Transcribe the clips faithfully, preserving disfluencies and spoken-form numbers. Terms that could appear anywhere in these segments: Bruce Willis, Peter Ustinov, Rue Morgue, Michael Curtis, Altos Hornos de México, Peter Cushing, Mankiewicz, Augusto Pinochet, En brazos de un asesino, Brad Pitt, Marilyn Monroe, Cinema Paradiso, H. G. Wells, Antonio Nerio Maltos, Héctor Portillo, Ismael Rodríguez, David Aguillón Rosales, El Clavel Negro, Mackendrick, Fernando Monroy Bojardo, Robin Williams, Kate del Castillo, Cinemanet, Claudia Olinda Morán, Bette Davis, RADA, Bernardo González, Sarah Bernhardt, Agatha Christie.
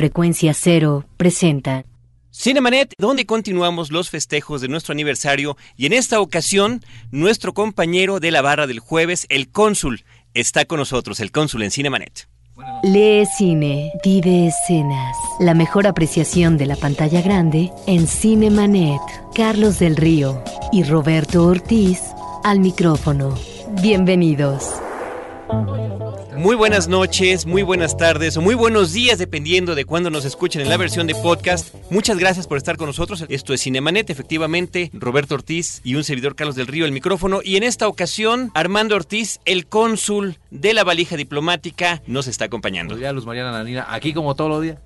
Frecuencia Cero presenta Cinemanet, donde continuamos los festejos de nuestro aniversario, y en esta ocasión nuestro compañero de la barra del jueves, el cónsul, está con nosotros, el cónsul en Cinemanet. Lee cine, vive escenas. La mejor apreciación de la pantalla grande en Cinemanet. Carlos del Río y Roberto Ortiz al micrófono. Bienvenidos. Muy buenas noches, muy buenas tardes o muy buenos días, dependiendo de cuándo nos escuchen en la versión de podcast. Muchas gracias por estar con nosotros. Esto es Cinemanet, efectivamente, Roberto Ortiz y un servidor, Carlos del Río, el micrófono. Y en esta ocasión, Armando Ortiz, el cónsul de la valija diplomática, nos está acompañando. Hola, Luz Mariana Ananina, aquí como todos los días.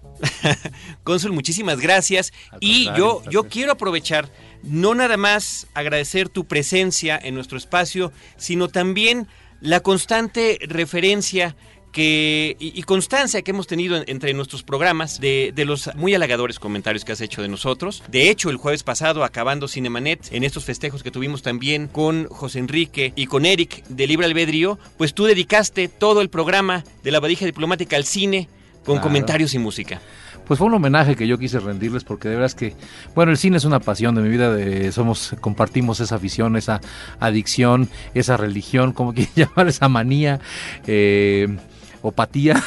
Cónsul, muchísimas gracias. Y yo, yo quiero aprovechar, no nada más agradecer tu presencia en nuestro espacio, sino también la constante referencia que y, y constancia que hemos tenido en, entre nuestros programas de, de los muy halagadores comentarios que has hecho de nosotros. De hecho, el jueves pasado, acabando Cinemanet, en estos festejos que tuvimos también con José Enrique y con Eric de Libre Albedrío, pues tú dedicaste todo el programa de la valija diplomática al cine con claro. comentarios y música. Pues fue un homenaje que yo quise rendirles porque de verdad es que, bueno, el cine es una pasión de mi vida, de, somos, compartimos esa afición, esa adicción, esa religión, como quieran llamar, esa manía, eh, opatía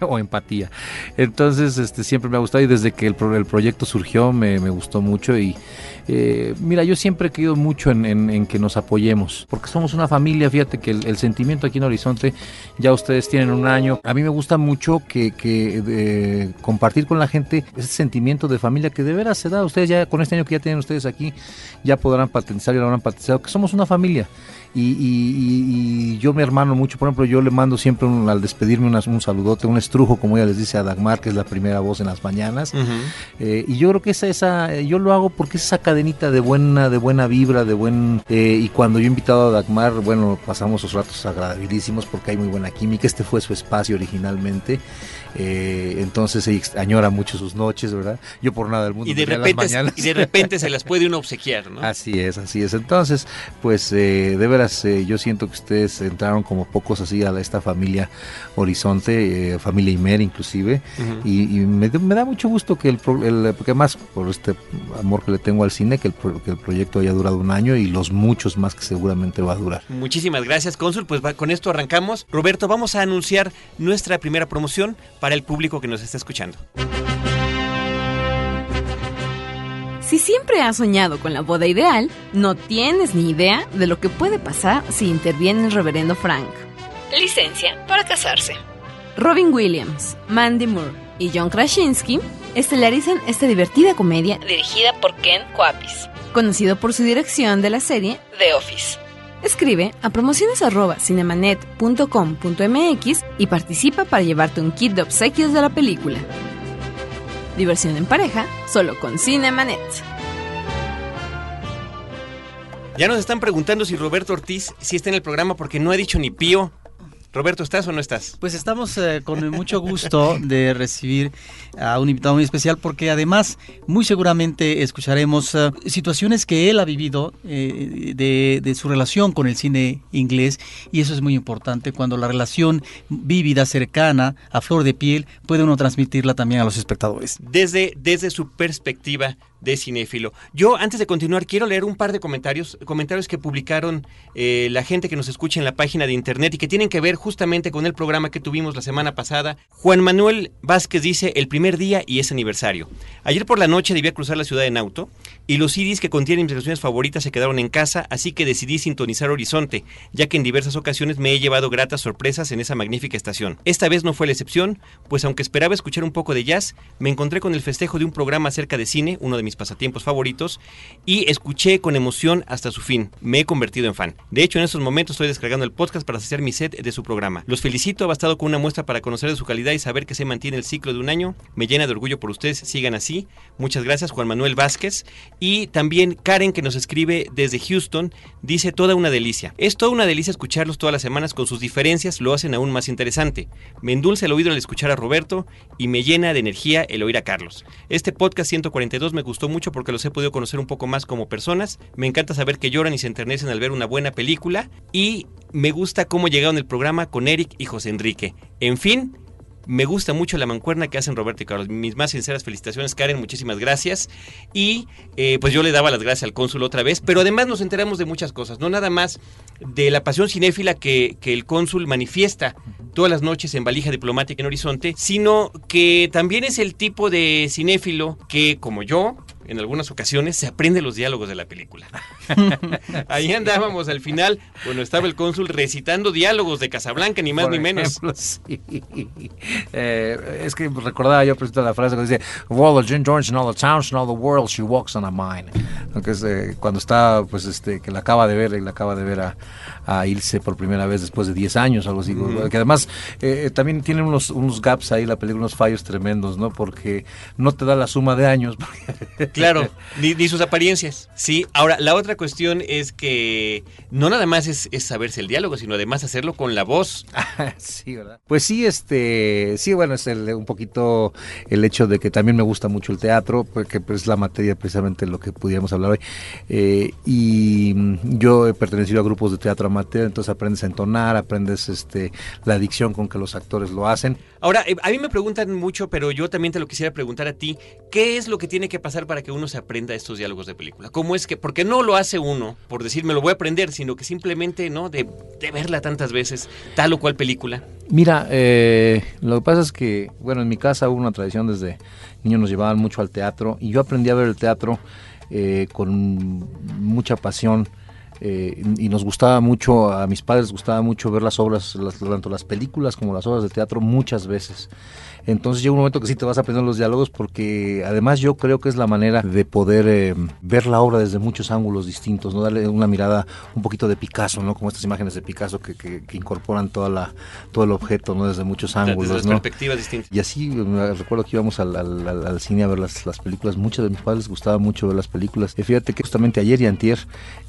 o empatía. Entonces, este, siempre me ha gustado y desde que el, pro, el proyecto surgió me, me gustó mucho y eh, mira, yo siempre he creído mucho en, en, en que nos apoyemos, porque somos una familia. Fíjate que el, el sentimiento aquí en Horizonte, ya ustedes tienen un año, a mí me gusta mucho que, que eh, compartir con la gente ese sentimiento de familia que de veras se da. Ustedes ya con este año que ya tienen ustedes aquí, ya podrán patentizar y lo habrán patentizado, que somos una familia. Y, y, y yo me hermano mucho, por ejemplo, yo le mando siempre un, al despedirme una, un saludote, un estrujo, como ella les dice a Dagmar, que es la primera voz en las mañanas. Uh-huh. eh, y yo creo que esa, esa yo lo hago porque es esa cadenita de buena de buena vibra, de buen eh, y cuando yo he invitado a Dagmar, bueno, pasamos los ratos agradabilísimos porque hay muy buena química. Este fue su espacio originalmente. Eh, entonces se añora mucho sus noches, ¿verdad? Yo por nada del mundo. Y de, repente, las y de repente se las puede uno obsequiar, ¿no? Así es, así es. Entonces, pues eh, de veras eh, yo siento que ustedes entraron como pocos así a esta familia Horizonte, eh, familia Imer inclusive. Uh-huh. Y, y me, me da mucho gusto que el, el, porque más por este amor que le tengo al cine, que el, que el proyecto haya durado un año y los muchos más que seguramente va a durar. Muchísimas gracias, cónsul. Pues va, con esto arrancamos. Roberto, vamos a anunciar nuestra primera promoción para el público que nos está escuchando. Si siempre has soñado con la boda ideal, no tienes ni idea de lo que puede pasar si interviene el reverendo Frank. Licencia para casarse. Robin Williams, Mandy Moore y John Krasinski estelarizan esta divertida comedia dirigida por Ken Coapis, conocido por su dirección de la serie The Office. Escribe a promociones arroba cinemanet punto com punto m x y participa para llevarte un kit de obsequios de la película. Diversión en pareja, solo con Cinemanet. Ya nos están preguntando si Roberto Ortiz sí está en el programa porque no ha dicho ni pío. Roberto, ¿estás o no estás? Pues estamos eh, con mucho gusto de recibir a un invitado muy especial porque además muy seguramente escucharemos uh, situaciones que él ha vivido eh, de, de su relación con el cine inglés, y eso es muy importante cuando la relación vívida, cercana, a flor de piel, puede uno transmitirla también a los espectadores. Desde, desde su perspectiva de cinéfilo. Yo, antes de continuar, quiero leer un par de comentarios, comentarios que publicaron eh, la gente que nos escucha en la página de internet y que tienen que ver justamente con el programa que tuvimos la semana pasada. Juan Manuel Vázquez dice: el primer día y ese aniversario. Ayer por la noche debía cruzar la ciudad en auto y los C Ds que contienen mis canciones favoritas se quedaron en casa, así que decidí sintonizar Horizonte, ya que en diversas ocasiones me he llevado gratas sorpresas en esa magnífica estación. Esta vez no fue la excepción, pues aunque esperaba escuchar un poco de jazz, me encontré con el festejo de un programa acerca de cine, uno de mis pasatiempos favoritos, y escuché con emoción hasta su fin. Me he convertido en fan. De hecho, en estos momentos estoy descargando el podcast para hacer mi set de su programa. Los felicito, ha bastado con una muestra para conocer de su calidad y saber que se mantiene el ciclo de un año. Me llena de orgullo por ustedes, sigan así. Muchas gracias, Juan Manuel Vázquez. Y también Karen, que nos escribe desde Houston, dice: toda una delicia. Es toda una delicia escucharlos todas las semanas, con sus diferencias lo hacen aún más interesante. Me endulza el oído al escuchar a Roberto y me llena de energía el oír a Carlos. Este podcast ciento cuarenta y dos me gustó mucho porque los he podido conocer un poco más como personas. Me encanta saber que lloran y se enternecen al ver una buena película y me gusta cómo llegaron el programa con Eric y José Enrique. En fin, Me gusta mucho la mancuerna que hacen Roberto y Carlos. Mis más sinceras felicitaciones, Karen, muchísimas gracias. Y eh, pues yo le daba las gracias al cónsul otra vez, pero además nos enteramos de muchas cosas, no nada más de la pasión cinéfila que, que el cónsul manifiesta todas las noches en Valija Diplomática en Horizonte, sino que también es el tipo de cinéfilo que, como yo, en algunas ocasiones se aprende los diálogos de la película. Ahí andábamos al final, bueno, estaba el cónsul recitando diálogos de Casablanca, ni más por ni ejemplo, menos. Sí. Eh, es que recordaba yo presento la frase que dice, of all the gin joints in all the towns in all the world, she walks on a mine. Entonces, eh, cuando está, pues, este, que la acaba de ver, y la acaba de ver a, a Ilse por primera vez después de diez años, algo así. Mm. Que además, eh, también tiene unos, unos gaps ahí la película, unos fallos tremendos, ¿no? Porque no te da la suma de años. Porque... Claro, ni, ni sus apariencias. Sí, ahora, la otra cuestión es que no nada más es, es saberse el diálogo, sino además hacerlo con la voz. Sí, ¿verdad? Pues sí, este, sí, bueno, es el, un poquito el hecho de que también me gusta mucho el teatro, porque es la materia precisamente de lo que pudiéramos hablar hoy. Eh, y yo he pertenecido a grupos de teatro amateur, entonces aprendes a entonar, aprendes este, la dicción con que los actores lo hacen. Ahora, a mí me preguntan mucho, pero yo también te lo quisiera preguntar a ti, ¿qué es lo que tiene que pasar para que uno se aprenda estos diálogos de película? ¿Cómo es que? Porque no lo hace uno por decir me lo voy a aprender, sino que simplemente no de, de verla tantas veces, tal o cual película. Mira, eh, lo que pasa es que, bueno, en mi casa hubo una tradición desde niño, nos llevaban mucho al teatro y yo aprendí a ver el teatro eh, con mucha pasión. Eh, y nos gustaba mucho, a mis padres les gustaba mucho ver las obras, las, tanto las películas como las obras de teatro muchas veces. Entonces llega un momento que sí te vas a aprender los diálogos porque además yo creo que es la manera de poder eh, ver la obra desde muchos ángulos distintos, ¿no? Darle una mirada un poquito de Picasso, ¿no? Como estas imágenes de Picasso que, que, que incorporan toda la, todo el objeto, ¿no? Desde muchos ángulos, desde las ¿no? perspectivas distintas. Y así recuerdo que íbamos al, al, al, al cine a ver las, las películas. Muchos de mis padres les gustaba mucho ver las películas. Y fíjate que justamente ayer y antier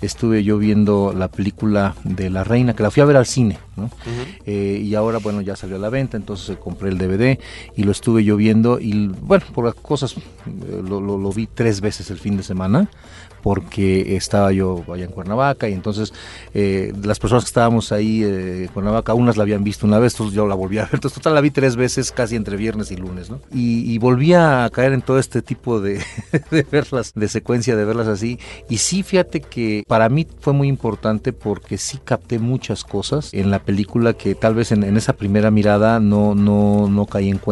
estuve yo viendo la película de La Reina, que la fui a ver al cine, ¿no? Uh-huh. eh, y ahora, bueno, ya salió a la venta, entonces compré el D V D y lo estuve yo viendo y, bueno, por las cosas, lo, lo, lo vi tres veces el fin de semana porque estaba yo allá en Cuernavaca y entonces eh, las personas que estábamos ahí eh, en Cuernavaca, unas la habían visto una vez, entonces yo la volví a ver, entonces total la vi tres veces casi entre viernes y lunes, ¿no? Y, y volví a caer en todo este tipo de, de verlas, de secuencia, de verlas así y sí, fíjate que para mí fue muy importante porque sí capté muchas cosas en la película que tal vez en, en esa primera mirada no, no, no caí en cuenta.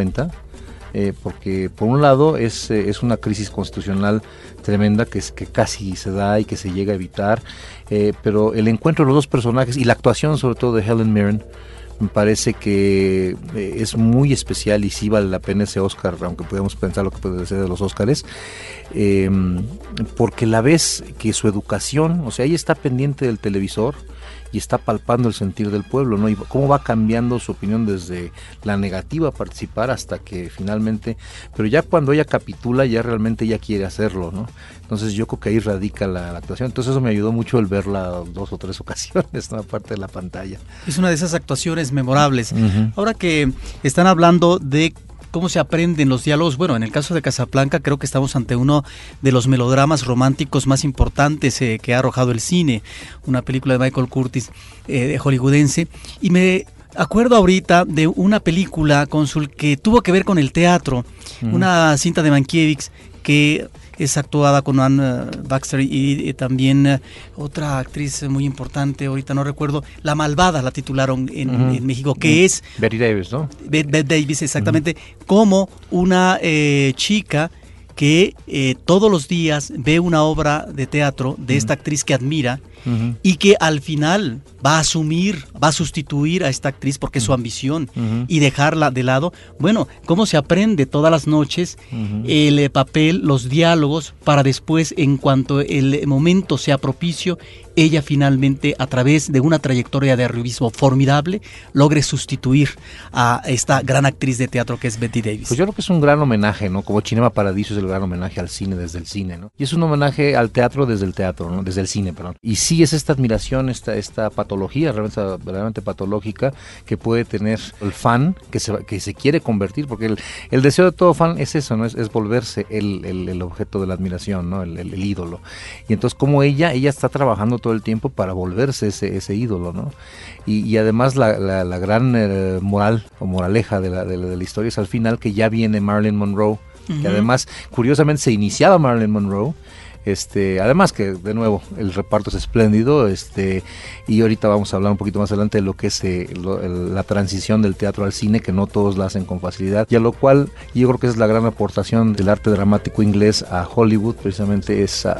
Eh, porque por un lado es, eh, es una crisis constitucional tremenda que, es, que casi se da y que se llega a evitar, eh, pero el encuentro de los dos personajes y la actuación sobre todo de Helen Mirren me parece que eh, es muy especial y sí vale la pena ese Oscar, aunque podamos pensar lo que puede ser de los Oscars, eh, porque la ves que su educación, o sea, ella está pendiente del televisor y está palpando el sentir del pueblo, ¿no? Y cómo va cambiando su opinión desde la negativa a participar hasta que finalmente, pero ya cuando ella capitula, ya realmente ella quiere hacerlo, ¿no? Entonces yo creo que ahí radica la, la actuación, entonces eso me ayudó mucho el verla dos o tres ocasiones, ¿no? Aparte de la pantalla. Es una de esas actuaciones memorables. Uh-huh. Ahora que están hablando de cómo se aprenden los diálogos, bueno, en el caso de Casablanca creo que estamos ante uno de los melodramas románticos más importantes eh, que ha arrojado el cine, una película de Michael Curtis, eh, hollywoodense, y me acuerdo ahorita de una película, cónsul, que tuvo que ver con el teatro, uh-huh. una cinta de Mankiewicz que es actuada con Anne Baxter y, y también uh, otra actriz muy importante, ahorita no recuerdo, La Malvada la titularon en, uh-huh. en México, que uh-huh. es... Bette Davis, ¿no? Bette Davis, exactamente, uh-huh. como una eh, chica que eh, todos los días ve una obra de teatro de uh-huh. esta actriz que admira uh-huh. y que al final va a asumir, va a sustituir a esta actriz porque es su ambición uh-huh. y dejarla de lado. Bueno, cómo se aprende todas las noches uh-huh. el papel, los diálogos, para después, en cuanto el momento sea propicio, ella finalmente, a través de una trayectoria de arribismo formidable, logre sustituir a esta gran actriz de teatro que es Bette Davis. Pues yo creo que es un gran homenaje, ¿no? Como Cinema Paradiso es el gran homenaje al cine desde el cine, ¿no? Y es un homenaje al teatro desde el teatro, ¿no? Desde el cine, perdón. Y sí es esta admiración, esta, esta patología realmente, realmente patológica que puede tener el fan que se, que se quiere convertir, porque el, el deseo de todo fan es eso, ¿no? Es, es volverse el, el, el objeto de la admiración, ¿no? el, el, el ídolo. Y entonces como ella, ella está trabajando todo el tiempo para volverse ese, ese ídolo, ¿no? Y, y además la, la, la gran eh, moral o moraleja de la, de, la, de la historia es al final que ya viene Marilyn Monroe, que además, curiosamente, se iniciaba Marilyn Monroe. Este, además que, de nuevo, el reparto es espléndido, este, y ahorita vamos a hablar un poquito más adelante de lo que es eh, lo, el, la transición del teatro al cine, que no todos la hacen con facilidad, y a lo cual yo creo que es la gran aportación del arte dramático inglés a Hollywood, precisamente es ha,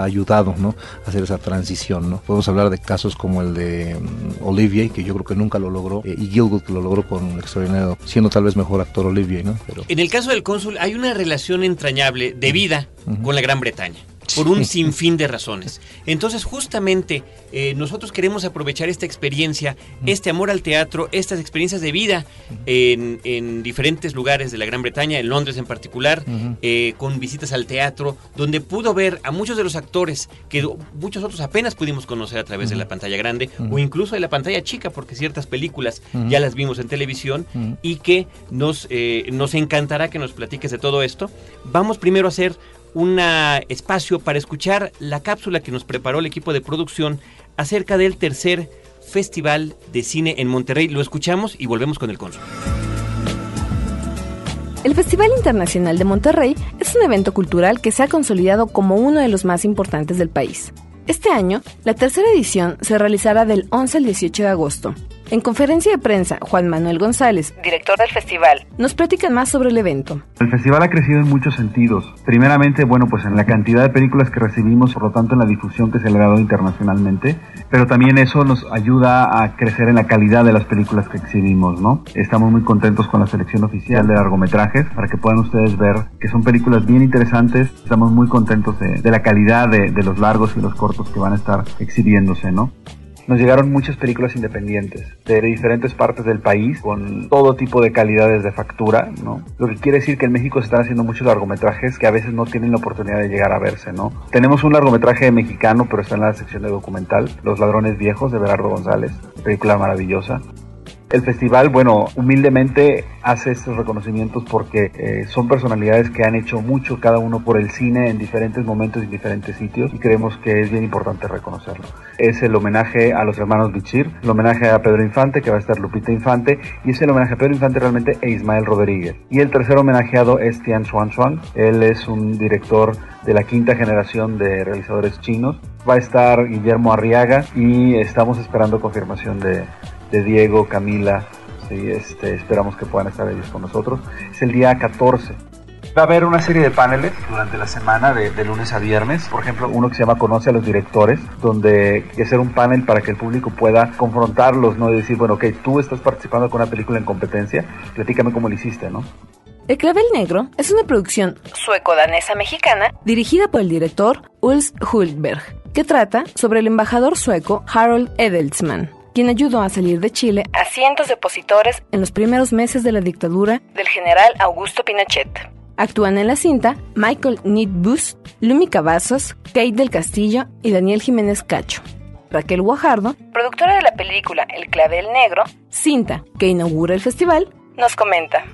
ha ayudado, ¿no?, a hacer esa transición, ¿no? Podemos hablar de casos como el de um, Olivier, que yo creo que nunca lo logró, eh, y Gielgud, que lo logró con un extraordinario, siendo tal vez mejor actor Olivier, ¿no? Pero... En el caso del cónsul hay una relación entrañable de vida uh-huh. con la Gran Bretaña, por un sinfín de razones. Entonces, justamente, eh, nosotros queremos aprovechar esta experiencia, este amor al teatro, estas experiencias de vida en, en diferentes lugares de la Gran Bretaña, en Londres en particular, eh, con visitas al teatro, donde pudo ver a muchos de los actores que muchos otros apenas pudimos conocer a través de la pantalla grande, o incluso de la pantalla chica, porque ciertas películas ya las vimos en televisión, y que nos, eh, nos encantará que nos platiques de todo esto. Vamos primero a hacer un espacio para escuchar la cápsula que nos preparó el equipo de producción acerca del tercer Festival de Cine en Monterrey. Lo escuchamos y volvemos con el cónsul. El Festival Internacional de Monterrey es un evento cultural que se ha consolidado como uno de los más importantes del país. Este año, la tercera edición se realizará del once al dieciocho de agosto. En conferencia de prensa, Juan Manuel González, director del festival, nos platica más sobre el evento. El festival ha crecido en muchos sentidos. Primeramente, bueno, pues en la cantidad de películas que recibimos, por lo tanto en la difusión que se le ha dado internacionalmente, pero también eso nos ayuda a crecer en la calidad de las películas que exhibimos, ¿no? Estamos muy contentos con la selección oficial de largometrajes, para que puedan ustedes ver que son películas bien interesantes. Estamos muy contentos de, de la calidad de, de los largos y los cortos que van a estar exhibiéndose, ¿no? Nos llegaron muchas películas independientes de diferentes partes del país con todo tipo de calidades de factura, ¿no? Lo que quiere decir que en México se están haciendo muchos largometrajes que a veces no tienen la oportunidad de llegar a verse, ¿no? Tenemos un largometraje mexicano, pero está en la sección de documental, Los Ladrones Viejos, de Bernardo González, película maravillosa. El festival, bueno, humildemente hace estos reconocimientos porque eh, son personalidades que han hecho mucho cada uno por el cine en diferentes momentos y diferentes sitios, y creemos que es bien importante reconocerlo. Es el homenaje a los hermanos Bichir, el homenaje a Pedro Infante, que va a estar Lupita Infante, y es el homenaje a Pedro Infante realmente e Ismael Rodríguez. Y el tercer homenajeado es Tian Xuanxuan. Él es un director de la quinta generación de realizadores chinos. Va a estar Guillermo Arriaga y estamos esperando confirmación de... de Diego, Camila, sí, este, esperamos que puedan estar ellos con nosotros. Es el día catorce. Va a haber una serie de paneles durante la semana, de, de lunes a viernes. Por ejemplo, uno que se llama Conoce a los directores, donde hay que hacer un panel para que el público pueda confrontarlos, ¿no? Y decir, bueno, ok, tú estás participando con una película en competencia, platícame cómo lo hiciste, ¿no? El Clavel Negro es una producción sueco-danesa-mexicana dirigida por el director Ulf Hultberg, que trata sobre el embajador sueco Harald Edelsman, quien ayudó a salir de Chile a cientos de opositores en los primeros meses de la dictadura del general Augusto Pinochet. Actúan en la cinta Michael Nitbus, Lumi Cavazos, Kate del Castillo y Daniel Jiménez Cacho. Raquel Guajardo, productora de la película El Clavel Negro, cinta que inaugura el festival, nos comenta.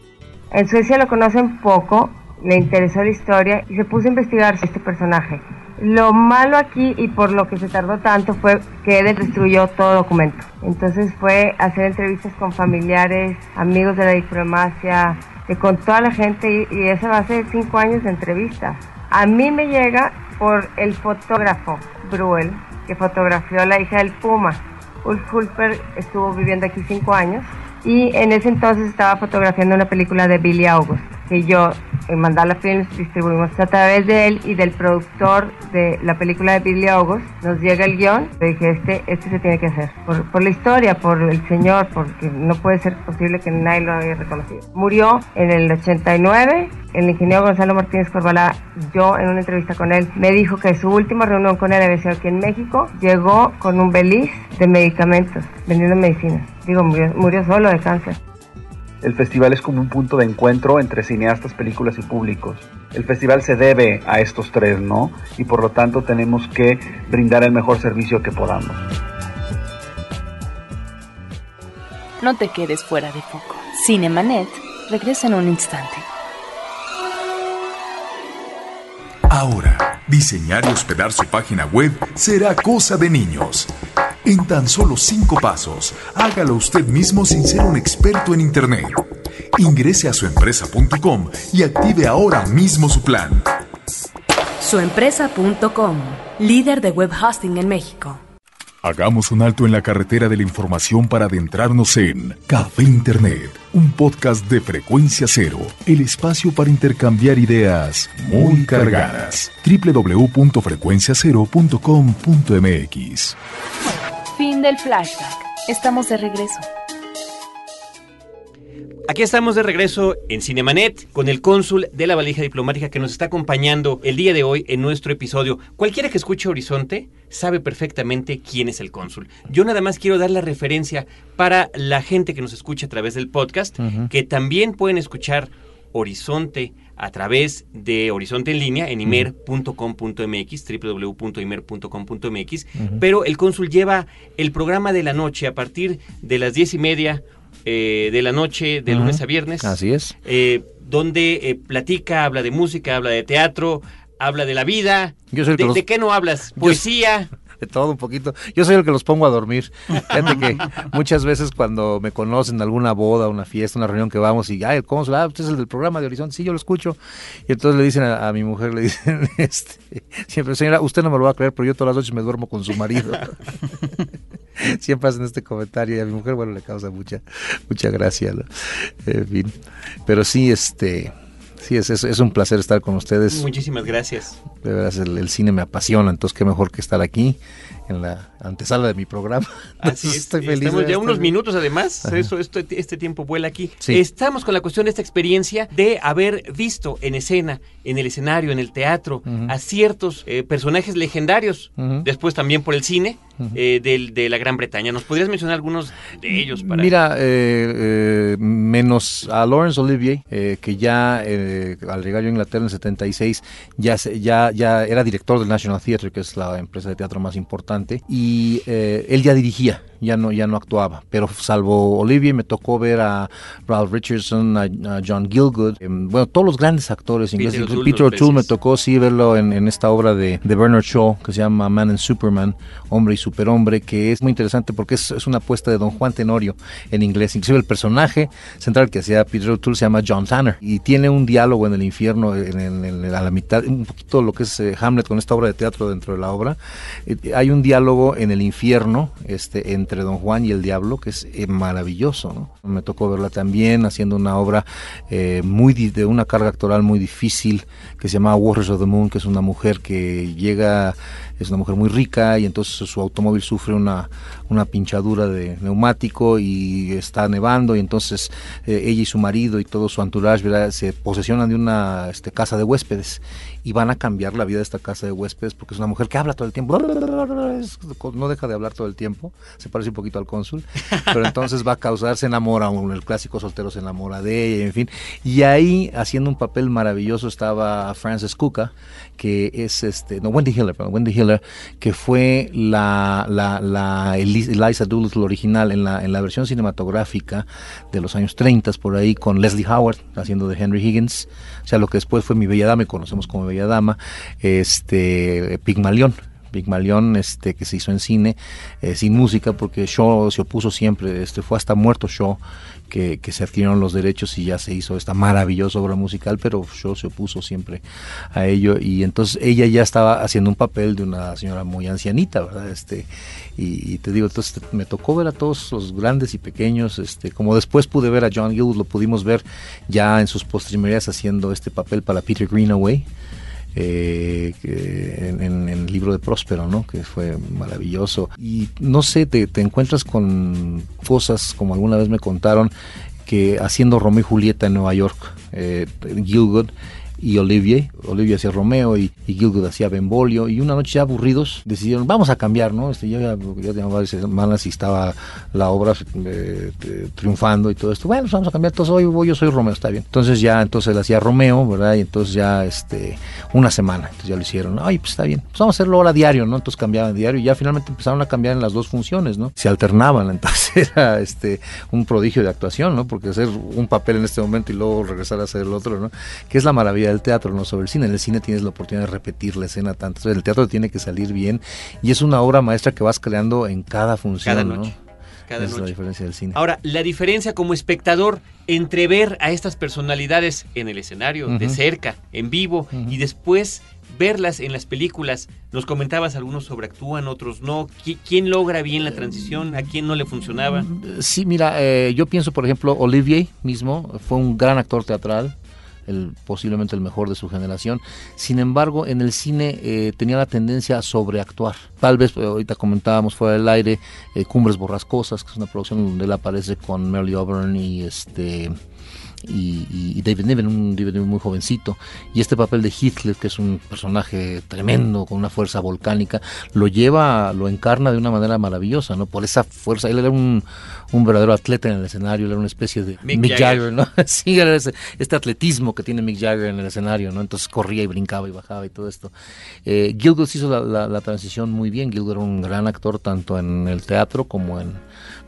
En Suecia lo conocen poco, le interesó la historia y se puso a investigar este personaje. Lo malo aquí y por lo que se tardó tanto fue que él destruyó todo documento. Entonces fue hacer entrevistas con familiares, amigos de la diplomacia, con toda la gente, y eso va a ser cinco años de entrevistas. A mí me llega por el fotógrafo Bruel, que fotografió a la hija del Puma. Ulf Hulper estuvo viviendo aquí cinco años y en ese entonces estaba fotografiando una película de Billy August, que yo en Mandala Films distribuimos a través de él y del productor de la película de Billy August. Nos llega el guión, le dije, este este se tiene que hacer, por, por la historia, por el señor, porque no puede ser posible que nadie lo haya reconocido. Murió en el ochenta y nueve, el ingeniero Gonzalo Martínez Corvalá. Yo en una entrevista con él me dijo que su última reunión con él había sido aquí en México. Llegó con un beliz de medicamentos, vendiendo medicinas. Digo, murió, murió solo de cáncer. El festival es como un punto de encuentro entre cineastas, películas y públicos. El festival se debe a estos tres, ¿no? Y por lo tanto tenemos que brindar el mejor servicio que podamos. No te quedes fuera de foco. Cinemanet regresa en un instante. Ahora, diseñar y hospedar su página web será cosa de niños. En tan solo cinco pasos, hágalo usted mismo sin ser un experto en Internet. Ingrese a su empresa punto com y active ahora mismo su plan. su empresa punto com, líder de web hosting en México. Hagamos un alto en la carretera de la información para adentrarnos en Café Internet, un podcast de Frecuencia Cero, el espacio para intercambiar ideas muy cargadas. doble u doble u doble u punto frecuencia cero punto com punto m x. Fin del flashback. Estamos de regreso. Aquí estamos de regreso en Cinemanet con el cónsul de la valija diplomática que nos está acompañando el día de hoy en nuestro episodio. Cualquiera que escuche Horizonte sabe perfectamente quién es el cónsul. Yo nada más quiero dar la referencia para la gente que nos escucha a través del podcast, uh-huh. que también pueden escuchar Horizonte a través de Horizonte en línea en i m e r punto com punto m x, doble u doble u doble u punto i m e r punto com punto m x, uh-huh. pero el cónsul lleva el programa de la noche a partir de las diez y media Eh, de la noche, de uh-huh. lunes a viernes. Así es. Eh, donde eh, platica, habla de música, habla de teatro, habla de la vida. Yo soy el de, los... ¿De qué no hablas? Poesía. Yo... De todo un poquito. Yo soy el que los pongo a dormir. Fíjate que muchas veces cuando me conocen en alguna boda, una fiesta, una reunión que vamos y, ay, ¿cómo se va? ¿Usted es el del programa de Horizonte? Sí, yo lo escucho. Y entonces le dicen a, a mi mujer, le dicen, este, siempre, señora, usted no me lo va a creer, pero yo todas las noches me duermo con su marido. Siempre hacen este comentario y a mi mujer, bueno, le causa mucha, mucha gracia, ¿no? En fin. Pero sí, este... Sí, es, es, es un placer estar con ustedes. Muchísimas gracias. De verdad, el, el cine me apasiona, entonces qué mejor que estar aquí en la antesala de mi programa. Así es, estoy feliz. Estamos ya unos minutos además, eso, esto, este tiempo vuela aquí. Sí. Estamos con la cuestión de esta experiencia de haber visto en escena, en el escenario, en el teatro, uh-huh. a ciertos eh, personajes legendarios, uh-huh. después también por el cine. Uh-huh. Eh, de, de la Gran Bretaña. ¿Nos podrías mencionar algunos de ellos? Para... Mira, eh, eh, menos a Laurence Olivier, eh, que ya eh, al llegar a Inglaterra en el setenta y seis ya, se, ya, ya era director del National Theatre, que es la empresa de teatro más importante, y eh, él ya dirigía, ya no, ya no actuaba, pero salvo Olivier me tocó ver a Ralph Richardson, a, a John Gielgud, eh, bueno, todos los grandes actores ingleses. Peter O'Toole, Peter O'Toole me tocó sí verlo en, en esta obra de, de Bernard Shaw que se llama Man and Superman, Hombre y Superhombre, que es muy interesante porque es, es una apuesta de Don Juan Tenorio en inglés. Inclusive el personaje central que hacía Peter O'Toole se llama John Tanner y tiene un diálogo en el infierno en, en, en, a la mitad, un poquito lo que es eh, Hamlet con esta obra de teatro dentro de la obra. Eh, hay un diálogo en el infierno este, entre entre Don Juan y el Diablo, que es eh, maravilloso, ¿no? Me tocó verla también haciendo una obra eh, muy di- de una carga actoral muy difícil que se llama Waters of the Moon, que es una mujer que llega, es una mujer muy rica y entonces su automóvil sufre una, una pinchadura de neumático y está nevando y entonces eh, ella y su marido y todo su entourage, ¿verdad?, se posesionan de una este, casa de huéspedes y van a cambiar la vida de esta casa de huéspedes porque es una mujer que habla todo el tiempo, no deja de hablar todo el tiempo, se parece un poquito al cónsul, pero entonces va a causar, se enamora, el clásico soltero se enamora de ella, en fin, y ahí haciendo un papel maravilloso estaba Frances Cucca, que es este, no, Wendy Hiller, perdón, Wendy Hiller, que fue la, la, la Eliza Doolittle original en la, en la versión cinematográfica de los años treinta, por ahí, con Leslie Howard, haciendo de Henry Higgins, o sea, lo que después fue Mi Bella Dama, y conocemos como Bella Dama, este, Pigmalión, Pigmalión, este, que se hizo en cine, eh, sin música, porque Shaw se opuso siempre, este, fue hasta muerto Shaw, Que, que se adquirieron los derechos y ya se hizo esta maravillosa obra musical, pero Shaw se opuso siempre a ello y entonces ella ya estaba haciendo un papel de una señora muy ancianita, ¿verdad? Este, y, y te digo, entonces me tocó ver a todos los grandes y pequeños, este, como después pude ver a John Gielgud, lo pudimos ver ya en sus postrimerías haciendo este papel para Peter Greenaway, Eh, eh, en, en el libro de Próspero, ¿no?, que fue maravilloso. Y no sé, te, te encuentras con cosas, como alguna vez me contaron, que haciendo Romeo y Julieta en Nueva York, eh, Gielgud y Olivier. Olivier hacía Romeo y, y Gielgud hacía Benvolio. Y una noche ya aburridos decidieron, vamos a cambiar, ¿no? Este, yo ya, ya tenía varias semanas y estaba la obra eh, triunfando y todo esto. Bueno, vamos a cambiar, entonces hoy voy, yo soy Romeo, está bien. Entonces ya, entonces él hacía Romeo, ¿verdad? Y entonces ya, este, una semana, entonces ya lo hicieron. Ay, pues está bien, pues vamos a hacerlo ahora diario, ¿no? Entonces cambiaban diario y ya finalmente empezaron a cambiar en las dos funciones, ¿no? Se alternaban, entonces era este, un prodigio de actuación, ¿no? Porque hacer un papel en este momento y luego regresar a hacer el otro, ¿no? Que es la maravilla del teatro, no sobre el cine. En el cine tienes la oportunidad de repetir la escena tanto. Entonces, el teatro tiene que salir bien y es una obra maestra que vas creando en cada función. Cada noche. ¿No? Cada noche. Es la diferencia del cine. Ahora, la diferencia como espectador entre ver a estas personalidades en el escenario, uh-huh. de cerca, en vivo, uh-huh. y después verlas en las películas. Nos comentabas, algunos sobreactúan, otros no. ¿Quién logra bien la transición? ¿A quién no le funcionaba? Sí, mira, eh, yo pienso, por ejemplo, Olivier mismo fue un gran actor teatral, el, posiblemente el mejor de su generación. Sin embargo, en el cine eh, tenía la tendencia a sobreactuar. Tal vez, ahorita comentábamos fuera del aire, eh, Cumbres Borrascosas, que es una producción donde él aparece con Merle Auburn y este... Y, y David Niven, un David Niven muy jovencito, y este papel de Heathcliff, que es un personaje tremendo, con una fuerza volcánica, lo lleva, lo encarna de una manera maravillosa, ¿no? Por esa fuerza, él era un, un verdadero atleta en el escenario, él era una especie de Mick, Mick Jagger, Jagger, ¿no? Sí, era ese, este atletismo que tiene Mick Jagger en el escenario, ¿no? Entonces corría y brincaba y bajaba y todo esto. Eh, Gielgud hizo la, la, la transición muy bien. Gielgud era un gran actor tanto en el teatro como en,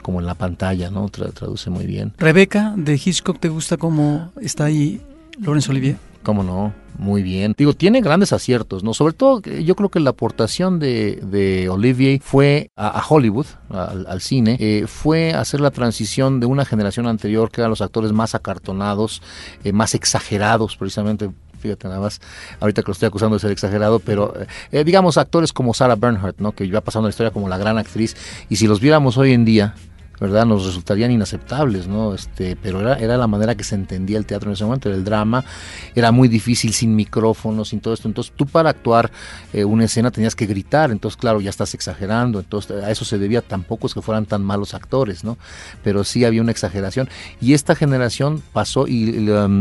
como en la pantalla, ¿no? Tra, traduce muy bien. Rebeca, de Hitchcock, ¿te gusta cómo está ahí Laurence Olivier? Cómo no, muy bien. Digo, tiene grandes aciertos, ¿no? Sobre todo, yo creo que la aportación de, de Olivier fue a, a Hollywood, al, al cine, eh, fue hacer la transición de una generación anterior, que eran los actores más acartonados, eh, más exagerados, precisamente. Fíjate nada más, ahorita que lo estoy acusando de ser exagerado, pero eh, digamos actores como Sarah Bernhardt, ¿no? Que iba pasando la historia como la gran actriz, y si los viéramos hoy en día, ¿verdad? Nos resultarían inaceptables, ¿no? Este, pero era, era la manera que se entendía el teatro en ese momento, era el drama, era muy difícil sin micrófonos, sin todo esto. Entonces tú, para actuar eh, una escena, tenías que gritar, entonces claro, ya estás exagerando, entonces a eso se debía. Tampoco es que fueran tan malos actores, ¿no? Pero sí había una exageración, y esta generación pasó y,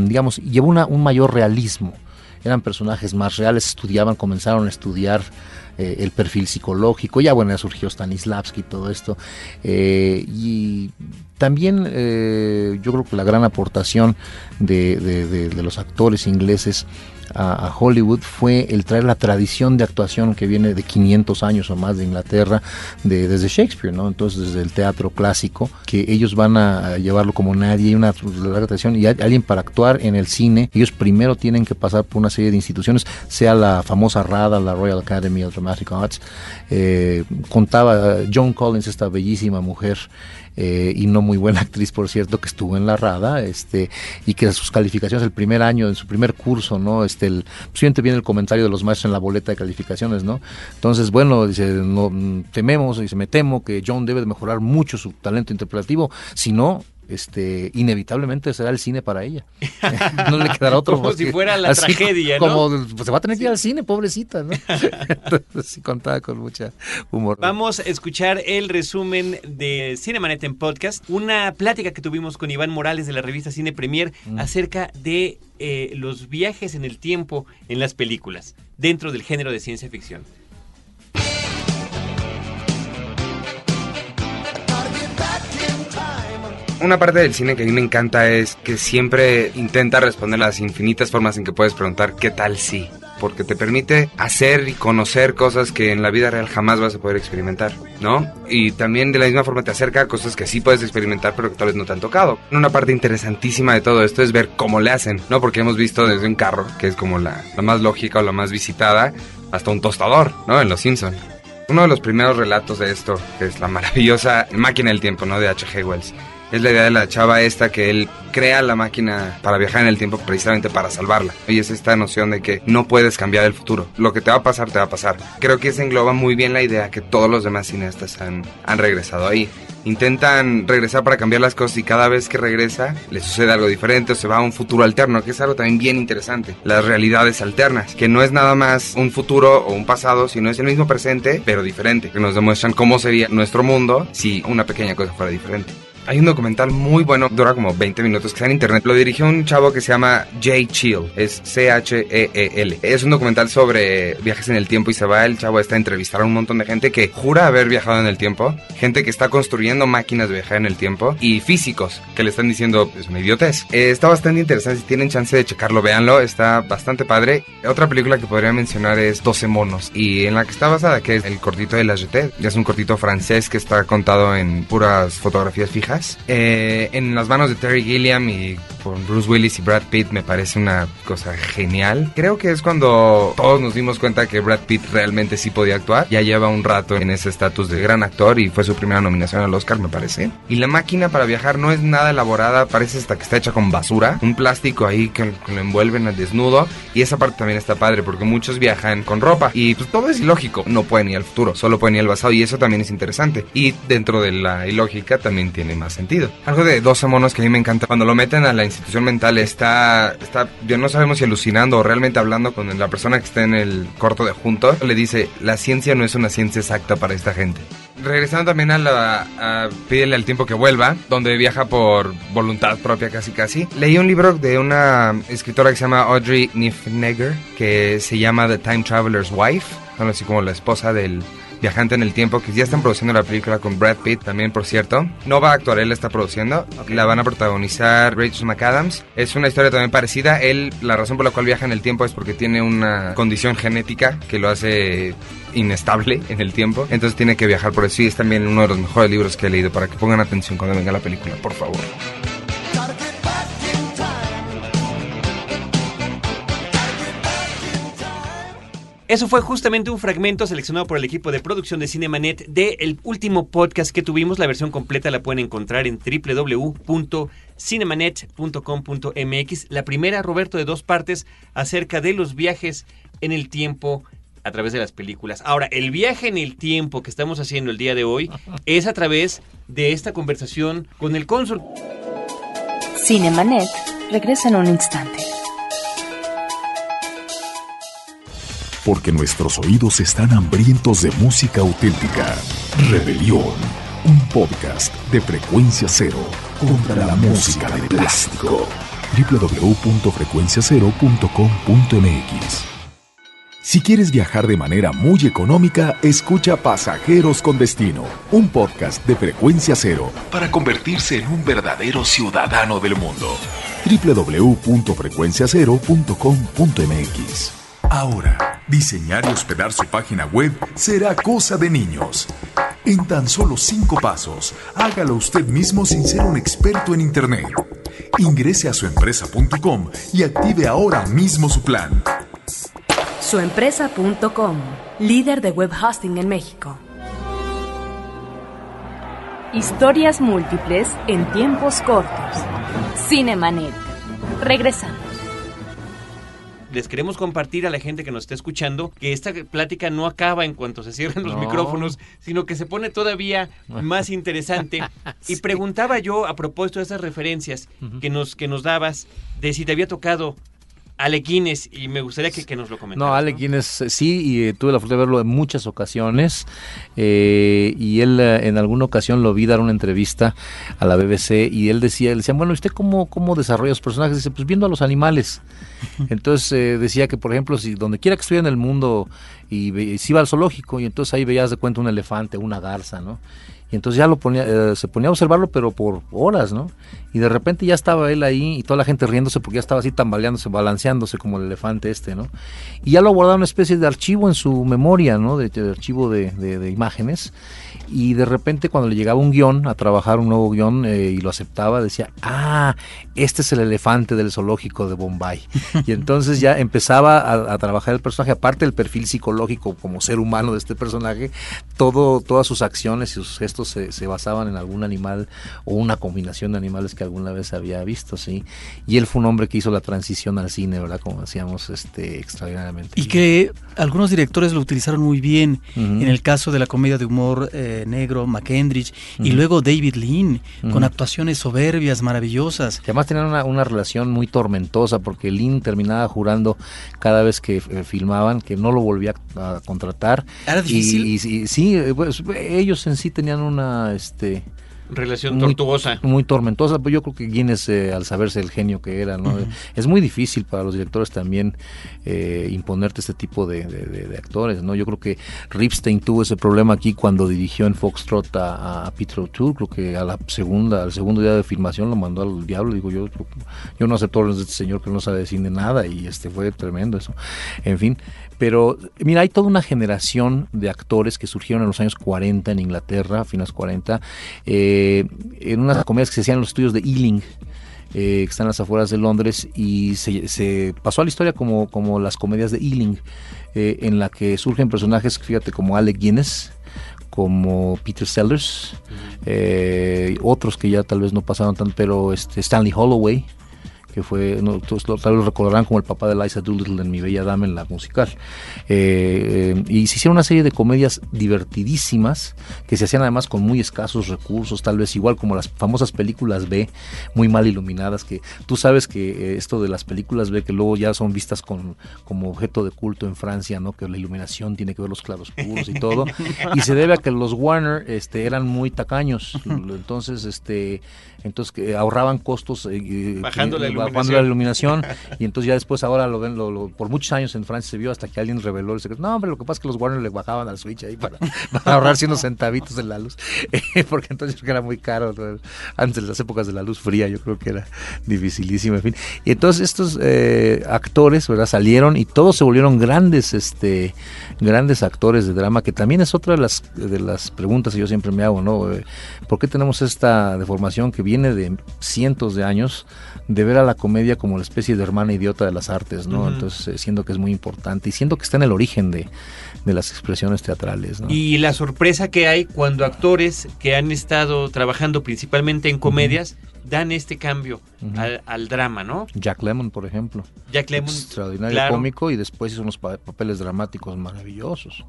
digamos, llevó una, un mayor realismo. Eran personajes más reales, estudiaban, comenzaron a estudiar eh, el perfil psicológico. Ya bueno, ya surgió Stanislavski y todo esto. Eh, y también eh, yo creo que la gran aportación de, de, de, de los actores ingleses a, a Hollywood fue el traer la tradición de actuación que viene de quinientos años o más de Inglaterra, de, desde Shakespeare, ¿no? Entonces, desde el teatro clásico, que ellos van a llevarlo como nadie, una larga tradición, y hay alguien para actuar en el cine. Ellos primero tienen que pasar por una serie de instituciones, sea la famosa RADA, la Royal Academy of Dramatic Arts. Eh, contaba Joan Collins, esta bellísima mujer, Eh, y no muy buena actriz, por cierto, que estuvo en la RADA, este, y que sus calificaciones el primer año, en su primer curso, ¿no? Este, el siguiente viene el comentario de los maestros en la boleta de calificaciones, ¿no? Entonces, bueno, dice, no, tememos, dice, me temo que John debe de mejorar mucho su talento interpretativo, si no, este, inevitablemente será el cine para ella. No le quedará otro. Como si fuera la así, tragedia, ¿no? Como, pues, se va a tener que ir al cine, pobrecita, ¿no? Entonces, sí, contaba con mucha humor. Vamos a escuchar el resumen de Cinemanet en podcast, una plática que tuvimos con Iván Morales de la revista Cine Premier mm. acerca de eh, los viajes en el tiempo en las películas, dentro del género de ciencia ficción. Una parte del cine que a mí me encanta es que siempre intenta responder las infinitas formas en que puedes preguntar ¿qué tal si? Porque te permite hacer y conocer cosas que en la vida real jamás vas a poder experimentar, ¿no? Y también de la misma forma te acerca a cosas que sí puedes experimentar, pero que tal vez no te han tocado. Una parte interesantísima de todo esto es ver cómo le hacen, ¿no? Porque hemos visto desde un carro, que es como la, la más lógica o la más visitada, hasta un tostador, ¿no? En Los Simpson. Uno de los primeros relatos de esto, que es la maravillosa Máquina del Tiempo, ¿no? De H G Wells. Es la idea de la chava esta que él crea la máquina para viajar en el tiempo precisamente para salvarla. Y es esta noción de que no puedes cambiar el futuro. Lo que te va a pasar, te va a pasar. Creo que se engloba muy bien la idea que todos los demás cineastas han, han regresado ahí. Intentan regresar para cambiar las cosas y cada vez que regresa le sucede algo diferente o se va a un futuro alterno, que es algo también bien interesante. Las realidades alternas, que no es nada más un futuro o un pasado, sino es el mismo presente, pero diferente. Que nos demuestran cómo sería nuestro mundo si una pequeña cosa fuera diferente. Hay un documental muy bueno, dura como veinte minutos, que está en internet. Lo dirigió un chavo que se llama Jay Cheel, es C H E E L. Es un documental sobre viajes en el tiempo y se va el chavo este a entrevistar a un montón de gente que jura haber viajado en el tiempo, gente que está construyendo máquinas de viajar en el tiempo y físicos que le están diciendo es una idiotez. Eh, está bastante interesante, si tienen chance de checarlo, véanlo, está bastante padre. Otra película que podría mencionar es doce monos, y en la que está basada, que es el cortito de La Jetée. Es un cortito francés que está contado en puras fotografías fijas, eh, en las manos de Terry Gilliam y con Bruce Willis y Brad Pitt. Me parece una cosa genial. Creo que es cuando todos nos dimos cuenta que Brad Pitt realmente sí podía actuar. Ya lleva un rato en ese estatus de gran actor y fue su primera nominación al Oscar, me parece. Y la máquina para viajar no es nada elaborada, parece hasta que está hecha con basura, un plástico ahí que lo envuelven al desnudo, y esa parte también está padre porque muchos viajan con ropa y pues todo es ilógico, no pueden ir al futuro, solo pueden ir al pasado, y eso también es interesante, y dentro de la ilógica también tiene más sentido. Algo de doce monos que a mí me encanta, cuando lo meten a la institución mental, está, está yo no sabemos si alucinando o realmente hablando con la persona que está en el corto de junto, le dice, la ciencia no es una ciencia exacta para esta gente. Regresando también a la a Pídele al tiempo que vuelva, donde viaja por voluntad propia casi casi. Leí un libro de una escritora que se llama Audrey Niffenegger, que se llama The Time Traveler's Wife, algo así como la esposa del viajante en el tiempo, que ya están produciendo la película con Brad Pitt también, por cierto. No va a actuar, él la está produciendo. Okay. La van a protagonizar Rachel McAdams. Es una historia también parecida. Él, la razón por la cual viaja en el tiempo es porque tiene una condición genética que lo hace inestable en el tiempo, entonces tiene que viajar por eso, y es también uno de los mejores libros que he leído, para que pongan atención cuando venga la película, por favor. Eso fue justamente un fragmento seleccionado por el equipo de producción de Cinemanet del último podcast que tuvimos. La versión completa la pueden encontrar en doble u doble u doble u punto cinemanet punto com punto m x. La primera, Roberto, de dos partes acerca de los viajes en el tiempo a través de las películas. Ahora, el viaje en el tiempo que estamos haciendo el día de hoy es a través de esta conversación con el cónsul. Cinemanet regresa en un instante. Porque nuestros oídos están hambrientos de música auténtica. Rebelión, un podcast de Frecuencia Cero contra la música de plástico. doble u doble u doble u punto frecuencia cero punto com punto m x. Si quieres viajar de manera muy económica, escucha Pasajeros con Destino, un podcast de Frecuencia Cero para convertirse en un verdadero ciudadano del mundo. doble u doble u doble u punto frecuencia cero punto com punto m x. Ahora, diseñar y hospedar su página web será cosa de niños. En tan solo cinco pasos, hágalo usted mismo sin ser un experto en Internet. Ingrese a su empresa punto com y active ahora mismo su plan. su empresa punto com, líder de web hosting en México. Historias múltiples en tiempos cortos. Cinemanet. Regresamos. Les queremos compartir a la gente que nos está escuchando que esta plática no acaba en cuanto se cierren los no. micrófonos, sino que se pone todavía más interesante. Sí. Y preguntaba yo a propósito de esas referencias uh-huh. que nos que nos dabas, de si te había tocado Alec Guinness, y me gustaría que, que nos lo comentaras. No, Alec ¿no? Guinness sí, y eh, tuve la fortuna de verlo en muchas ocasiones, eh, y él eh, en alguna ocasión lo vi dar una entrevista a la B B C, y él decía, él decía, bueno, ¿usted cómo, cómo desarrolla los personajes? Dice, pues viendo a los animales. Entonces eh, decía que, por ejemplo, si donde quiera que estuviera en el mundo, y, y si iba al zoológico, y entonces ahí veías de cuenta un elefante, una garza, ¿no? Y entonces ya lo ponía, eh, se ponía a observarlo, pero por horas, ¿no? Y de repente ya estaba él ahí y toda la gente riéndose porque ya estaba así tambaleándose, balanceándose como el elefante este, ¿no? Y ya lo guardaba una especie de archivo en su memoria, ¿no? De, de archivo de, de, de imágenes. Y de repente cuando le llegaba un guión, a trabajar un nuevo guión, eh, y lo aceptaba, decía, ah, este es el elefante del zoológico de Bombay. Y entonces ya empezaba a, a trabajar el personaje, aparte del perfil psicológico como ser humano de este personaje, todo, todas sus acciones y sus gestos Se, se basaban en algún animal o una combinación de animales que alguna vez había visto, sí. Y él fue un hombre que hizo la transición al cine, ¿verdad? Como decíamos, este, extraordinariamente. Y que algunos directores lo utilizaron muy bien, uh-huh. en el caso de la comedia de humor eh, negro, McKendrick, uh-huh. y luego David Lean, uh-huh. con actuaciones soberbias, maravillosas. Que además tenían una, una relación muy tormentosa, porque Lean terminaba jurando cada vez que eh, filmaban que no lo volvía a, a contratar. ¿Era difícil? Y, y, y sí, pues, ellos en sí tenían un Una, este, Relación muy, tortuosa. Muy tormentosa, pues yo creo que Guinness, eh, al saberse el genio que era, ¿no? Uh-huh. Es muy difícil para los directores también eh, imponerte este tipo de, de, de, de actores, ¿no? Yo creo que Ripstein tuvo ese problema aquí cuando dirigió en Foxtrot a, a Peter O'Toole, creo que a la segunda, al segundo día de filmación lo mandó al diablo, digo yo, yo no acepto órdenes de este señor que no sabe decir de nada, y este fue tremendo eso, en fin. Pero mira, hay toda una generación de actores que surgieron en los años cuarenta en Inglaterra, a finales cuarenta, eh, en unas comedias que se hacían en los estudios de Ealing, eh, que están a las afueras de Londres, y se, se pasó a la historia como, como las comedias de Ealing, eh, en la que surgen personajes, fíjate, como Alec Guinness, como Peter Sellers, eh, otros que ya tal vez no pasaron tanto, pero este, Stanley Holloway, que fue, no, todos lo, tal vez lo recordarán como el papá de Liza Doolittle en Mi Bella Dama, en la musical. Eh, eh, y se hicieron una serie de comedias divertidísimas, que se hacían además con muy escasos recursos, tal vez igual como las famosas películas B, muy mal iluminadas, que tú sabes que eh, esto de las películas B, que luego ya son vistas con, como objeto de culto en Francia, ¿no? Que la iluminación tiene que ver los claroscuros y todo, y se debe a que los Warner este, eran muy tacaños, entonces, este, entonces que ahorraban costos. Eh, Bajando la iluminación. Cuando la iluminación, y entonces ya después ahora lo ven, lo, lo, por muchos años en Francia se vio hasta que alguien reveló el secreto. No, hombre, lo que pasa es que los Warner le bajaban al switch ahí para, para ahorrarse unos centavitos de la luz, eh, porque entonces era muy caro, ¿no? Antes de las épocas de la luz fría, yo creo que era dificilísimo, en fin. Y entonces estos eh, actores, ¿verdad? Salieron y todos se volvieron grandes, este, grandes actores de drama, que también es otra de las, de las preguntas que yo siempre me hago, ¿no? ¿Por qué tenemos esta deformación que viene de cientos de años de ver a la comedia como la especie de hermana idiota de las artes, ¿no? Uh-huh. Entonces, siendo que es muy importante y siendo que está en el origen de, de las expresiones teatrales, ¿no? Y la sorpresa que hay cuando actores que han estado trabajando principalmente en comedias, uh-huh, dan este cambio, uh-huh, al, al drama, ¿no? Jack Lemmon, por ejemplo. Jack Lemmon. Extraordinario, claro, cómico, y después hizo unos pa- papeles dramáticos maravillosos.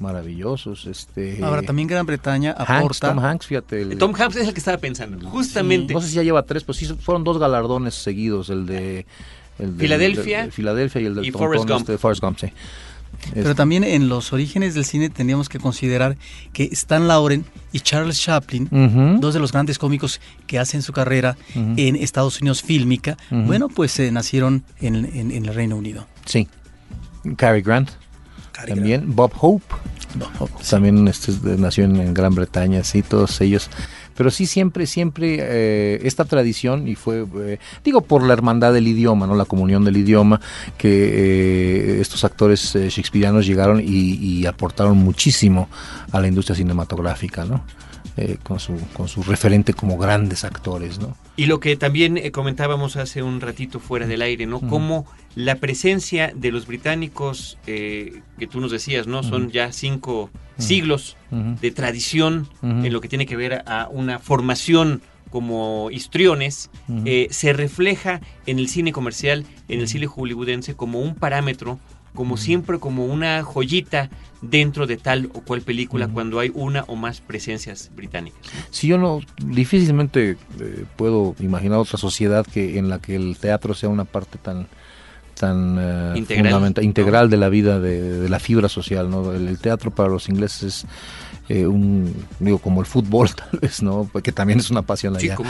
maravillosos este ahora también Gran Bretaña aporta. Tom Hanks, fíjate, el, Tom Hanks es el que estaba pensando justamente, sí, no sé si ya lleva tres, pues sí, fueron dos galardones seguidos, el de, el de Filadelfia, el de Filadelfia y el del Forrest Gump, este, Forrest Gump, sí. Pero este. También en los orígenes del cine teníamos que considerar que Stan Laurel y Charles Chaplin, uh-huh, dos de los grandes cómicos que hacen su carrera, uh-huh, en Estados Unidos fílmica, uh-huh, bueno, pues eh, nacieron en, en, en el Reino Unido. Sí, Cary Grant también, Bob Hope, Bob Hope también, este, nació en, en Gran Bretaña, sí, todos ellos. Pero sí, siempre, siempre eh, esta tradición, y fue, eh, digo, por la hermandad del idioma, ¿no? La comunión del idioma, que eh, estos actores eh, shakespearianos llegaron y, y aportaron muchísimo a la industria cinematográfica, ¿no? Eh, con su, con su referente como grandes actores, ¿no? Y lo que también eh, comentábamos hace un ratito fuera del aire, ¿no? Uh-huh. Cómo la presencia de los británicos, eh, que tú nos decías, ¿no? Uh-huh. Son ya cinco uh-huh. siglos uh-huh. de tradición uh-huh. en lo que tiene que ver a una formación como histriones, uh-huh. eh, se refleja en el cine comercial, en el cine hollywoodense, como un parámetro, como siempre, como una joyita dentro de tal o cual película, uh-huh. cuando hay una o más presencias británicas. Sí, yo no, difícilmente eh, puedo imaginar otra sociedad que en la que el teatro sea una parte tan tan eh, integral, fundamental, integral, ¿no? de la vida, de, de la fibra social, ¿no? El, el teatro para los ingleses es eh, un, digo, como el fútbol tal vez, ¿no? Porque también es una pasión allá, sí,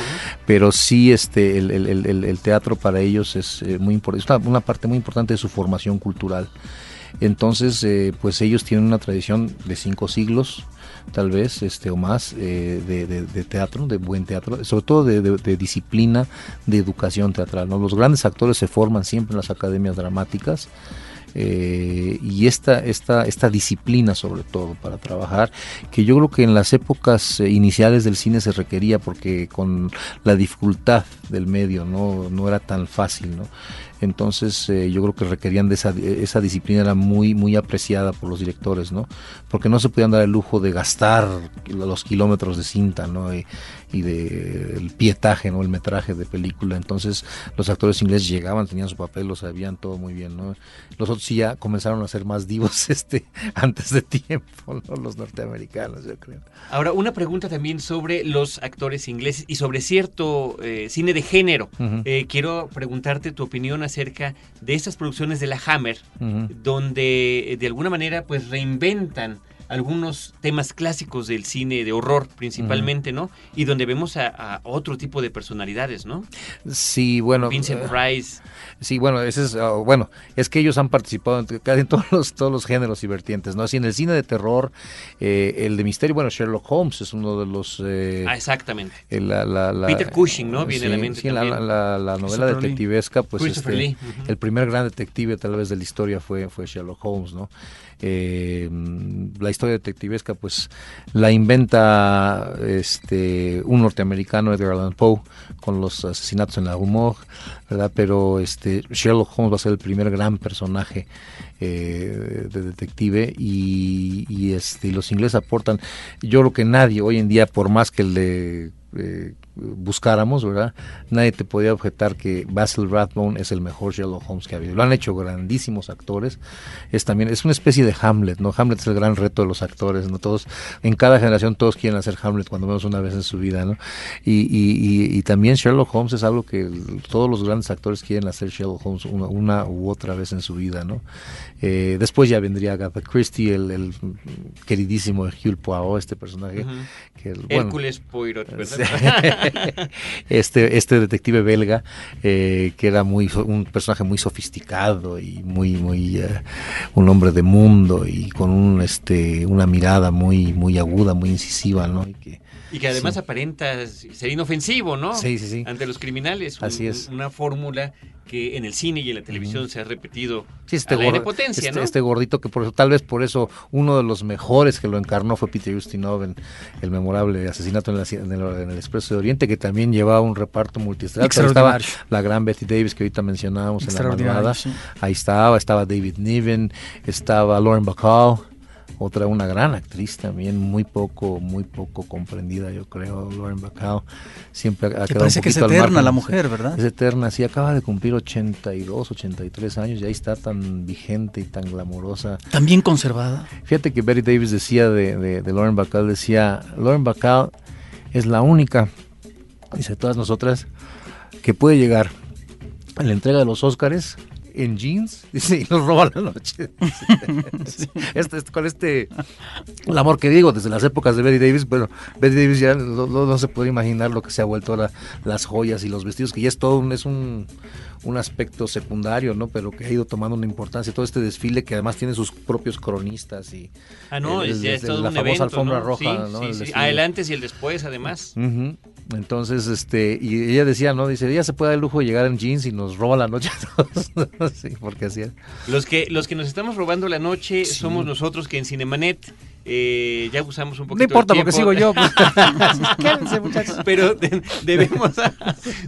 pero sí, este, el, el, el, el teatro para ellos es eh, muy importante, es una, una parte muy importante de su formación cultural. Entonces, eh, pues ellos tienen una tradición de cinco siglos, tal vez, este, o más, eh, de, de, de teatro, de buen teatro, sobre todo de, de, de disciplina, de educación teatral, ¿no? Los grandes actores se forman siempre en las academias dramáticas, eh, y esta, esta, esta disciplina, sobre todo, para trabajar, que yo creo que en las épocas iniciales del cine se requería, porque con la dificultad del medio no, no era tan fácil, ¿no? Entonces eh, yo creo que requerían de esa, esa disciplina, era muy muy apreciada por los directores, ¿no? Porque no se podían dar el lujo de gastar los kilómetros de cinta, ¿no? Y, y de el pietaje, ¿no? El metraje de película. Entonces los actores ingleses llegaban, tenían su papel, lo sabían todo muy bien, ¿no? Los otros sí ya comenzaron a ser más divos este antes de tiempo, ¿no? Los norteamericanos, yo creo. Ahora, una pregunta también sobre los actores ingleses y sobre cierto eh, cine de género. Uh-huh. Eh, quiero preguntarte tu opinión acerca de estas producciones de la Hammer, uh-huh. donde de alguna manera pues reinventan algunos temas clásicos del cine de horror principalmente, uh-huh. ¿no? Y donde vemos a, a otro tipo de personalidades, ¿no? Sí, bueno. Vincent uh, Price. Sí, bueno, ese es, uh, bueno, es que ellos han participado en, casi en todos los, todos los géneros y vertientes, ¿no? Así en el cine de terror, eh, el de misterio, bueno, Sherlock Holmes es uno de los... Eh, ah, exactamente. Eh, la, la, la, Peter Cushing, ¿no? Viene sí, a la mente sí, también. La, la, la novela detectivesca, pues este, uh-huh. el primer gran detective tal vez de la historia fue, fue Sherlock Holmes, ¿no? Eh, la historia detectivesca pues la inventa este un norteamericano, Edgar Allan Poe, con los asesinatos en la Rue Morgue, ¿verdad? Pero este Sherlock Holmes va a ser el primer gran personaje eh, de detective y, y este los ingleses aportan, yo creo que nadie hoy en día, por más que le eh, buscáramos, ¿verdad? Nadie te podía objetar que Basil Rathbone es el mejor Sherlock Holmes que ha habido. Lo han hecho grandísimos actores. Es también es una especie de Hamlet, ¿no? Hamlet es el gran reto de los actores, ¿no? Todos, en cada generación todos quieren hacer Hamlet cuando menos una vez en su vida, ¿no? Y, y, y, y también Sherlock Holmes es algo que todos los grandes actores quieren hacer Sherlock Holmes una, una u otra vez en su vida, ¿no? Eh, después ya vendría Agatha Christie, el, el queridísimo Hercule Poirot, este personaje. Uh-huh. que, bueno, Hércules Poirot, ¿verdad? Este, este detective belga eh, que era muy un personaje muy sofisticado y muy muy uh, un hombre de mundo y con un este una mirada muy muy aguda, muy incisiva, ¿no? Y que, y que además sí. aparenta ser inofensivo, ¿no? Sí, sí, sí. Ante los criminales. Un, Así es. Una fórmula que en el cine y en la televisión uh-huh. se ha repetido sí, este a la gordo, potencia, este, ¿no? Este gordito que por eso, tal vez por eso uno de los mejores que lo encarnó fue Peter Ustinov en el memorable asesinato en, la, en, el, en el Expreso de Oriente, que también llevaba un reparto multiestral. Estaba la gran Bette Davis que ahorita mencionábamos en la madrugada, sí. ahí estaba, estaba David Niven, estaba Lauren Bacall, otra una gran actriz también, muy poco muy poco comprendida, yo creo, Lauren Bacall. Siempre ha quedado un poquito que es eterna al margen, la mujer, ¿verdad? Es eterna, sí, acaba de cumplir ochenta y dos, ochenta y tres años y ahí está tan vigente y tan glamorosa. También conservada. Fíjate que Bette Davis decía de, de, de Lauren Bacall, decía, Lauren Bacall es la única, dice, todas nosotras, que puede llegar a la entrega de los Óscares en jeans, dice, y nos roba la noche. Sí. este, este, con este, el amor que digo, desde las épocas de Bette Davis, pero Bette Davis ya no, no, no se puede imaginar lo que se ha vuelto ahora, las joyas y los vestidos, que ya es todo un, es un, un aspecto secundario, ¿no? Pero que ha ido tomando una importancia, todo este desfile que además tiene sus propios cronistas y ah, no, eh, desde, ya es todo la un famosa evento, alfombra ¿no? roja, sí, ¿no? Sí, sí. El antes y el después, además. Uh-huh. Entonces, este, y ella decía, ¿no? Dice, ella se puede dar el lujo de llegar en jeans y nos roba la noche a todos. Sí, porque así es. Los que, los que nos estamos robando la noche sí. somos nosotros que en Cinemanet eh, ya usamos un poquito. No importa, porque sigo yo. Pues. Quédense, muchachos. Pero de, debemos,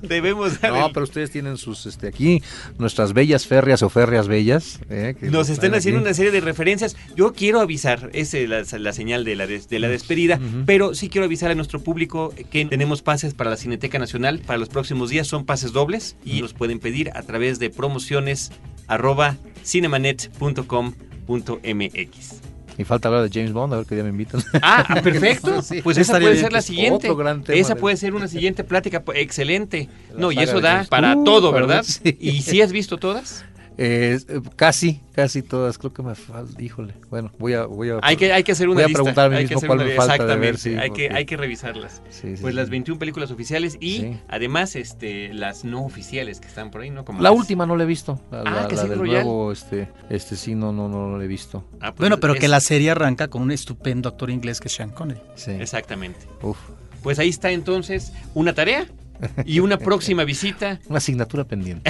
debemos. Dar no, el... pero ustedes tienen sus, este, aquí nuestras bellas férreas o férreas bellas. Eh, que nos están haciendo aquí una serie de referencias. Yo quiero avisar, esa es la, la señal de la, des, de la despedida, uh-huh. pero sí quiero avisar a nuestro público que tenemos pases para la Cineteca Nacional para los próximos días. Son pases dobles y los pueden pedir a través de promociones arroba cinemanet punto com punto m x. Y falta hablar de James Bond, a ver qué día me invitan. Ah, perfecto. Sí, pues esa puede ser la siguiente. Esa puede ser una siguiente plática. Excelente. No, y eso da para uh, todo, ¿verdad? Sí. ¿Y si has visto todas? Eh, casi, casi todas. Creo que me falta. Híjole. Bueno, voy a, voy a. Hay que, hay que hacer una voy lista. Voy a preguntarme mismo cuál una, me falta. Exactamente. De ver, sí, hay porque... que, hay que revisarlas. Sí, sí, pues sí. Las veintiuna películas oficiales y sí. además, este, las no oficiales que están por ahí, ¿no? Como la las... última no la he visto. La, ah, la, que la sí, del Royal. Nuevo, este, este sí, no, no, no, no la he visto. Ah, pues bueno, pero es... que la serie arranca con un estupendo actor inglés que es Sean Connery. Sí. Exactamente. Uf. Pues ahí está entonces una tarea. Y una próxima visita. Una asignatura pendiente.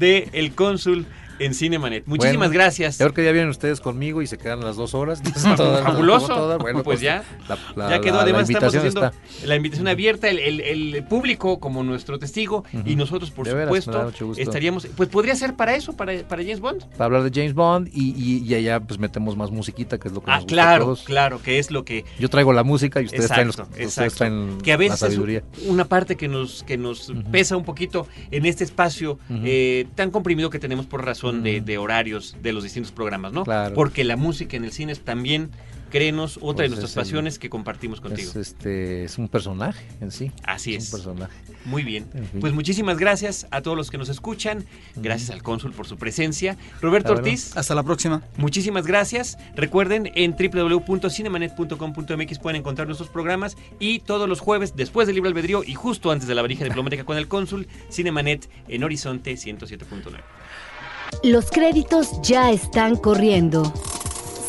De El Cónsul en Cinemanet. Muchísimas bueno, gracias. Ahora que ya vienen ustedes conmigo y se quedan las dos horas. Todas, fabuloso. Todas, bueno, pues, pues ya, la, la, ya quedó. Además, la estamos haciendo está. la invitación abierta, el, el, el público como nuestro testigo uh-huh. y nosotros, por de supuesto, veras, estaríamos. Pues podría ser para eso, para, para James Bond. Para hablar de James Bond y, y, y allá pues metemos más musiquita, que es lo que ah, nos gusta claro, a todos. Claro, que es lo que. Yo traigo la música y ustedes exacto, traen, los, ustedes traen que a veces la sabiduría. Es una parte que nos, que nos uh-huh. pesa un poquito en este espacio uh-huh. eh, tan comprimido que tenemos por razón. De, de horarios de los distintos programas, ¿no? Claro. Porque la música en el cine es también créenos otra pues de nuestras pasiones el, que compartimos contigo. Es, este, es un personaje en sí. Así es. Es un personaje. Muy bien. En fin. Pues muchísimas gracias a todos los que nos escuchan. Gracias mm. al cónsul por su presencia. Roberto la Ortiz. Verdad. Hasta la próxima. Muchísimas gracias. Recuerden, en doble u doble u doble u punto cinemanet punto com punto m x pueden encontrar nuestros programas y todos los jueves, después del Libre Albedrío y justo antes de la varija diplomática con el cónsul, Cinemanet en Horizonte ciento siete punto nueve. Los créditos ya están corriendo.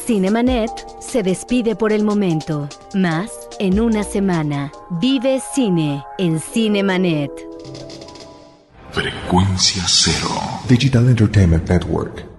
Cinemanet se despide por el momento. Más en una semana. Vive cine en Cinemanet. Frecuencia Cero. Digital Entertainment Network.